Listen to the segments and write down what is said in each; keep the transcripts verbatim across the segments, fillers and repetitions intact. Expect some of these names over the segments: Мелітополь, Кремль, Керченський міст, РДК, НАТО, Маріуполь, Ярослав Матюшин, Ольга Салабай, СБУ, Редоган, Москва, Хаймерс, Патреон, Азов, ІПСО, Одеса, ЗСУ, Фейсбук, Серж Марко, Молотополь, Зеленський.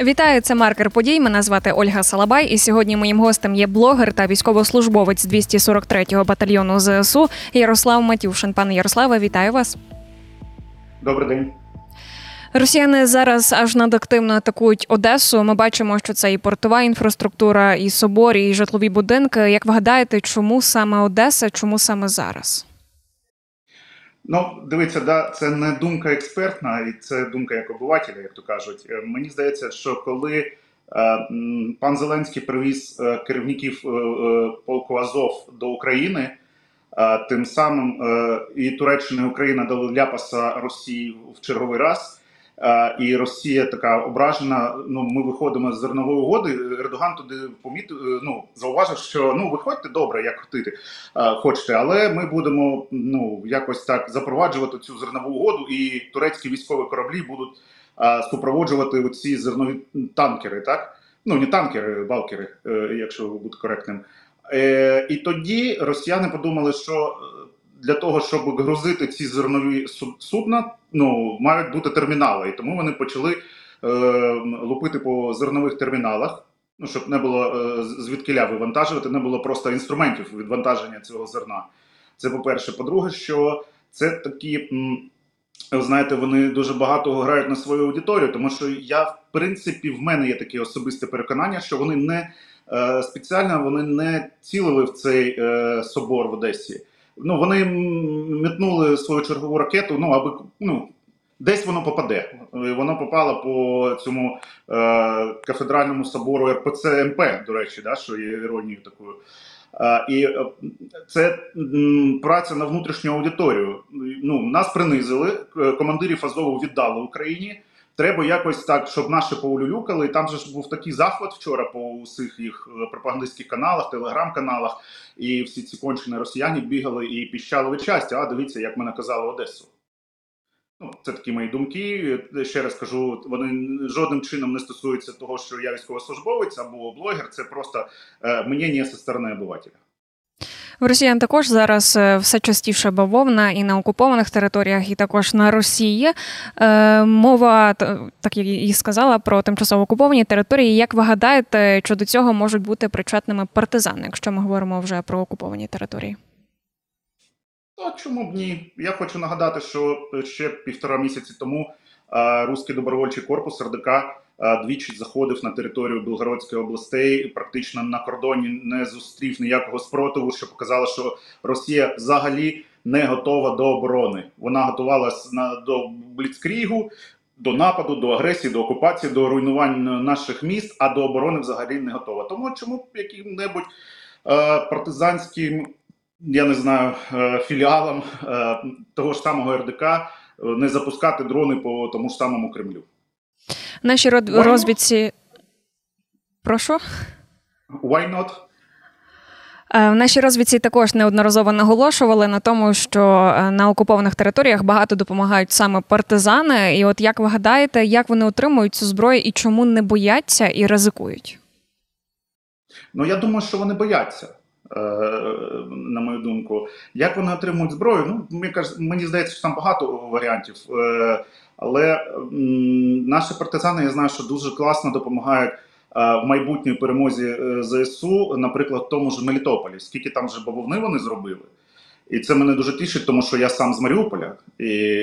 Вітаю, це «Маркер подій». Мене звати Ольга Салабай, і сьогодні моїм гостем є блогер та військовослужбовець двісті сорок третього батальйону ЗСУ Ярослав Матюшин. Пане Ярославе, вітаю вас. Добрий день. Росіяни зараз аж надактивно атакують Одесу. Ми бачимо, що це і портова інфраструктура, і собор, і житлові будинки. Як ви гадаєте, чому саме Одеса, чому саме зараз? Ну, дивіться, да, це не думка експертна, і це думка як обивателя, як то кажуть. Мені здається, що коли е, пан Зеленський привіз е, керівників е, е, полку Азов до України, е, тим самим е, і Туреччина, і Україна дали ляпаса Росії в черговий раз, е, і Росія така ображена, ну, ми виходимо з зернової угоди, Редоган туди помітив, ну, зауважив, що, ну, виходьте добре, як хотите, е, хочете, але ми будемо, ну, якось так запроваджувати цю зернову угоду, і турецькі військові кораблі будуть е, супроводжувати оці зернові танкери, так? Ну, не танкери, балкери, е, якщо бути коректним. Е, і тоді росіяни подумали, що для того, щоб грузити ці зернові судна, ну, мають бути термінали. І тому вони почали е, лупити по зернових терміналах, ну, щоб не було е, звідкиля вивантажувати, не було просто інструментів відвантаження цього зерна. Це по-перше. По-друге, що це такі, м, знаєте, вони дуже багато грають на свою аудиторію, тому що я, в принципі, в мене є таке особисте переконання, що вони не е, спеціально вони не цілили в цей е, собор в Одесі. Ну, вони метнули свою чергову ракету, ну, аби, ну, десь воно попаде. Воно попало по цьому е, кафедральному собору П Ц М П, до речі, да, що є іронією такою. Е, і це м, праця на внутрішню аудиторію. Ну, нас принизили, командирів Азову віддали Україні. Треба якось так, щоб наші поулюлюкали. І там же ж був такий захват вчора по усіх їх пропагандистських каналах, телеграм-каналах. І всі ці кончені росіяни бігали і піщали від щастя. А, дивіться, як ми наказали Одесу. Ну, це такі мої думки. Ще раз кажу, вони жодним чином не стосуються того, що я військовослужбовець або блогер. Це просто е, мнення зі сторони обивателя. В росіян також зараз все частіше бавовна і на окупованих територіях, і також на Росії. Е, мова, так як і сказала, про тимчасово окуповані території. Як ви гадаєте, чи до цього можуть бути причетними партизани, якщо ми говоримо вже про окуповані території? Та чому б ні? Я хочу нагадати, що ще півтора місяці тому е, русський добровольчий корпус Р Д К двічі заходив на територію Білгородської області, практично на кордоні не зустрів ніякого спротиву, що показало, що Росія взагалі не готова до оборони. Вона готувалась на, до бліцкрігу, до нападу, до агресії, до окупації, до руйнувань наших міст, а до оборони взагалі не готова. Тому чому б яким-небудь е, партизанським, я не знаю, е, філіалам е, того ж самого Р Д К не запускати дрони по тому ж самому Кремлю? Наші род... розвідці... Прошу? Why not? В нашій розвідці також неодноразово наголошували на тому, що на окупованих територіях багато допомагають саме партизани. І от як ви гадаєте, як вони отримують цю зброю і чому не бояться і ризикують? Ну, я думаю, що вони бояться. На мою думку. Як вони отримують зброю? Ну, мені здається, що там багато варіантів. Але наші партизани, я знаю, що дуже класно допомагають в майбутній перемозі З С У, наприклад, в тому ж Мелітополі. Скільки там вже бавовни вони зробили. І це мене дуже тішить, тому що я сам з Маріуполя. І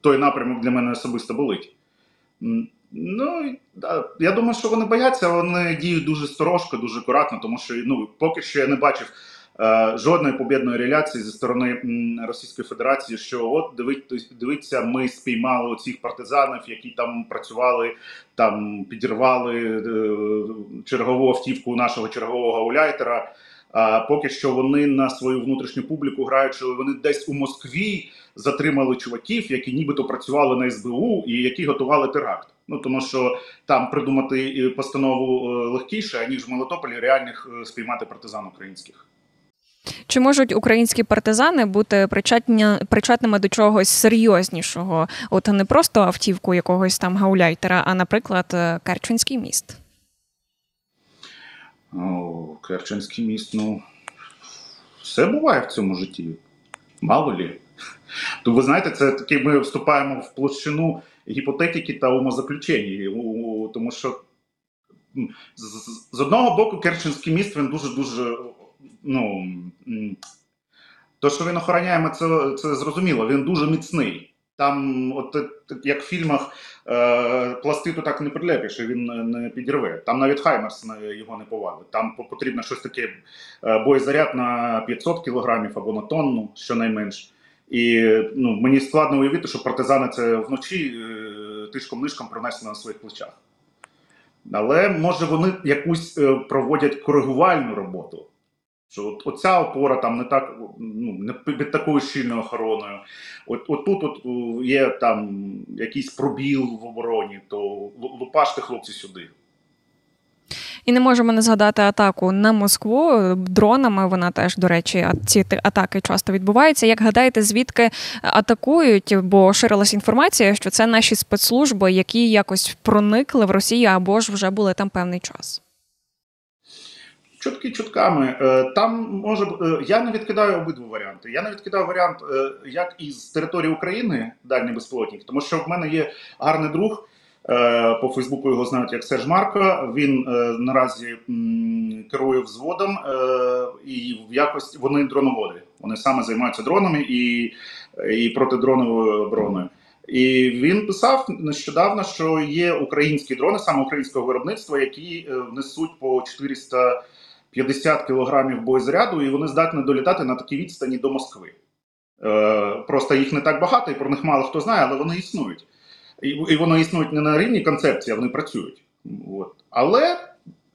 той напрямок для мене особисто болить. Ну, я думаю, що вони бояться, вони діють дуже сторожко, дуже акуратно, тому що, ну, поки що я не бачив е, жодної побєдної реляції зі сторони м, Російської Федерації, що от, дивіться, дивіться, ми спіймали оцих партизанів, які там працювали, там підірвали е, чергову автівку нашого чергового гауляйтера. А поки що вони на свою внутрішню публіку грають, що вони десь у Москві затримали чуваків, які нібито працювали на С Б У і які готували теракт. Ну, тому що там придумати постанову легкіше, ніж в Молотополі реальних спіймати партизан українських. Чи можуть українські партизани бути причетні, причетними до чогось серйознішого? От не просто автівку якогось там гауляйтера, а, наприклад, Керченський міст? О, Керченський міст, ну, все буває в цьому житті. Мало лі. То ви знаєте, це таки ми вступаємо в площину гіпотетики та умозаключень, тому що з одного боку, Керченський міст, він дуже-дуже, ну, то, що він охороняємо, це, це зрозуміло, він дуже міцний. Там, от, як в фільмах, е, пластиту так не прилепиш, і він не підірве. Там навіть Хаймерс його не повалить. Там потрібно щось таке, боєзаряд на п'ятсот кілограмів або на тонну, щонайменш. І, ну, мені складно уявити, що партизани це вночі е, тишком-нишком принесли на своїх плечах. Але, може, вони якусь е, проводять коригувальну роботу. Що от, оця опора там не так, ну, не під такою щільною охороною. От, от тут от є там якийсь пробіл в обороні, то лупаште, хлопці, сюди. І не можемо не згадати атаку на Москву дронами. Вона теж, до речі, ці атаки часто відбуваються. Як гадаєте, звідки атакують? Бо ширилась інформація, що це наші спецслужби, які якось проникли в Росію або ж вже були там певний час. Чутки чутками. Там може, я не відкидаю обидва варіанти. Я не відкидаю варіант, як із території України дальній безпілотник, тому що в мене є гарний друг, по Фейсбуку його знають як Серж Марко. Він наразі керує взводом, і в якості вони дроноводи. Вони саме займаються дронами і, і протидроновою обороною. І він писав нещодавно, що є українські дрони, саме українського виробництва, які несуть по чотириста п'ятдесят кілограмів боєзаряду, і вони здатні долітати на такій відстані до Москви. Е, просто їх не так багато, і про них мало хто знає, але вони існують. І, і вони існують не на рівні концепції, а вони працюють. От. Але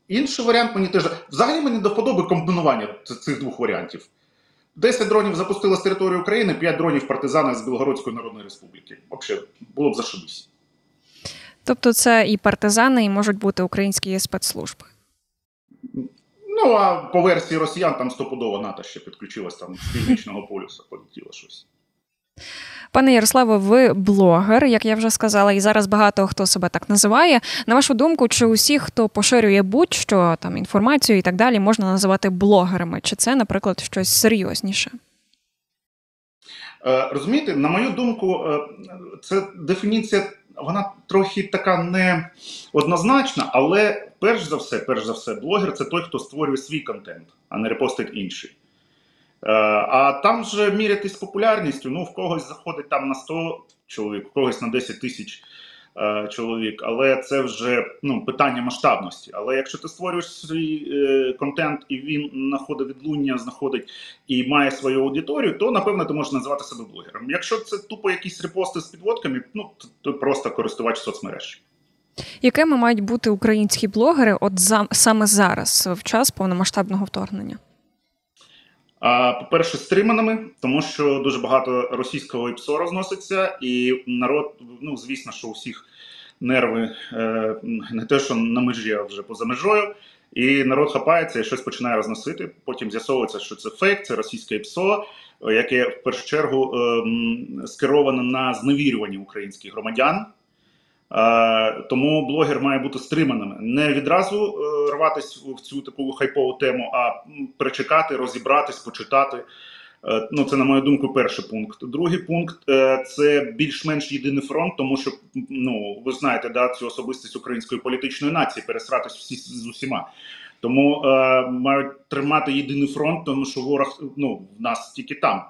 інший варіант мені теж... Взагалі мені до вподоби комбінування цих двох варіантів. десять дронів запустили з території України, п'ять дронів партизани з Білгородської Народної Республіки. Взагалі, було б зашибись. Тобто це і партизани, і можуть бути українські спецслужби? Ну, а по версії росіян там стопудово НАТО ще підключилось, там з Північного полюса полетіло щось. Пане Ярославе, ви блогер, як я вже сказала, і зараз багато хто себе так називає. На вашу думку, чи усі, хто поширює будь-що, там, інформацію і так далі, можна називати блогерами? Чи це, наприклад, щось серйозніше? Е, розумієте, на мою думку, це дефініція, вона трохи така не однозначна, але перш за все, перш за все, блогер – це той, хто створює свій контент, а не репостить інший. А там же мірятись популярністю, ну, в когось заходить там на сто чоловік, в когось на десять тисяч е, чоловік, але це вже, ну, питання масштабності. Але якщо ти створюєш свій е, контент, і він знаходить відлуння, знаходить і має свою аудиторію, то, напевно, ти можеш називати себе блогером. Якщо це тупо якісь репости з підводками, ну, то просто користувач соцмереж. Якими мають бути українські блогери от за, саме зараз, в час повномасштабного вторгнення? А, по-перше, стриманими, тому що дуже багато російського ІПСО розноситься, і народ, ну, звісно, що у всіх нерви е, не те, що на межі, а вже поза межою, і народ хапається і щось починає розносити. Потім з'ясовується, що це фейк, це російське ІПСО, яке в першу чергу е, скероване на зневірювання українських громадян. Е, тому блогер має бути стриманим. Не відразу е, рватись в цю таку хайпову тему, а перечекати, розібратись, почитати. Е, ну, це, на мою думку, перший пункт. Другий пункт е, – це більш-менш єдиний фронт, тому що, ну, ви знаєте, да, цю особистість української політичної нації, пересратись всі, з усіма. Тому е, мають тримати єдиний фронт, тому що ворог, ну, в нас тільки там.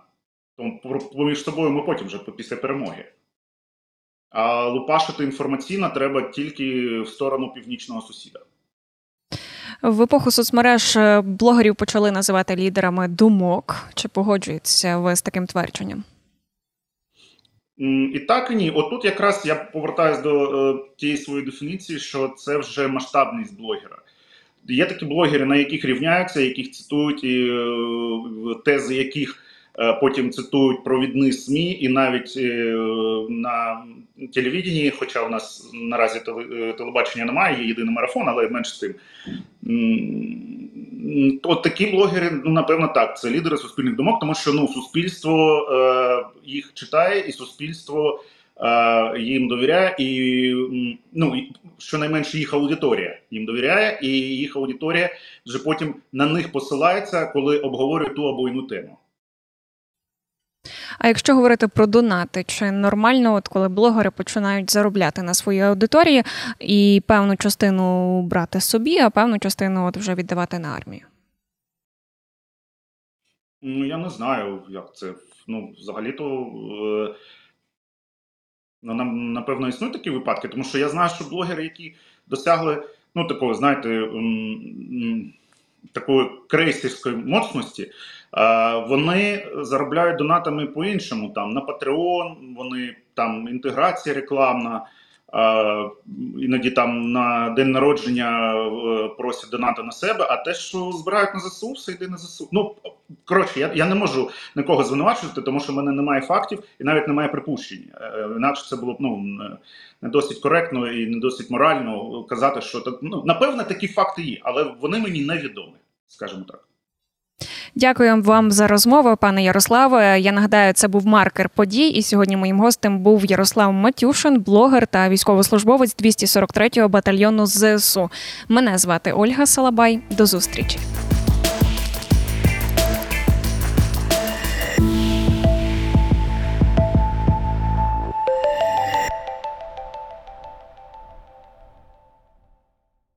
Тому поміж собою ми потім вже після перемоги. А лупашити інформаційно треба тільки в сторону північного сусіда. В епоху соцмереж блогерів почали називати лідерами думок. Чи погоджуєтеся ви з таким твердженням? І так, і ні. От тут якраз я повертаюся до е, тієї своєї дефініції, що це вже масштабність блогера. Є такі блогери, на яких рівняються, яких цитують, і е, тези яких потім цитують провідні СМІ, і навіть е, на телевіденні, хоча у нас наразі телебачення немає, є єдиний марафон, але менше з тим. От такі блогери, ну, напевно, так, це лідери суспільних думок, тому що, ну, суспільство е, їх читає, і суспільство е, їм довіряє, і, ну, щонайменше їх аудиторія їм довіряє, і їх аудиторія вже потім на них посилається, коли обговорює ту або іншу тему. А якщо говорити про донати, чи нормально, от коли блогери починають заробляти на своїй аудиторії і певну частину брати собі, а певну частину от вже віддавати на армію? Ну, я не знаю, як це. Ну, взагалі-то, ну, напевно, існують такі випадки, тому що я знаю, що блогери, які досягли, ну, такого, знаєте, такої крейсерської моцності, вони заробляють донатами по-іншому, там, на Патреон, вони, там, інтеграція рекламна, іноді там на день народження просять донати на себе, а те, що збирають на ЗСУ, все йде на ЗСУ. Ну, коротше, я, я не можу нікого звинувачувати, тому що в мене немає фактів і навіть немає припущень. Інакше це було б, ну, не досить коректно і не досить морально казати, що так, ну, напевне, такі факти є, але вони мені невідомі, скажімо так. Дякую вам за розмову, пане Ярославе. Я нагадаю, це був «Маркер подій», і сьогодні моїм гостем був Ярослав Матюшин, блогер та військовослужбовець двісті сорок третього батальйону ЗСУ. Мене звати Ольга Салабай. До зустрічі.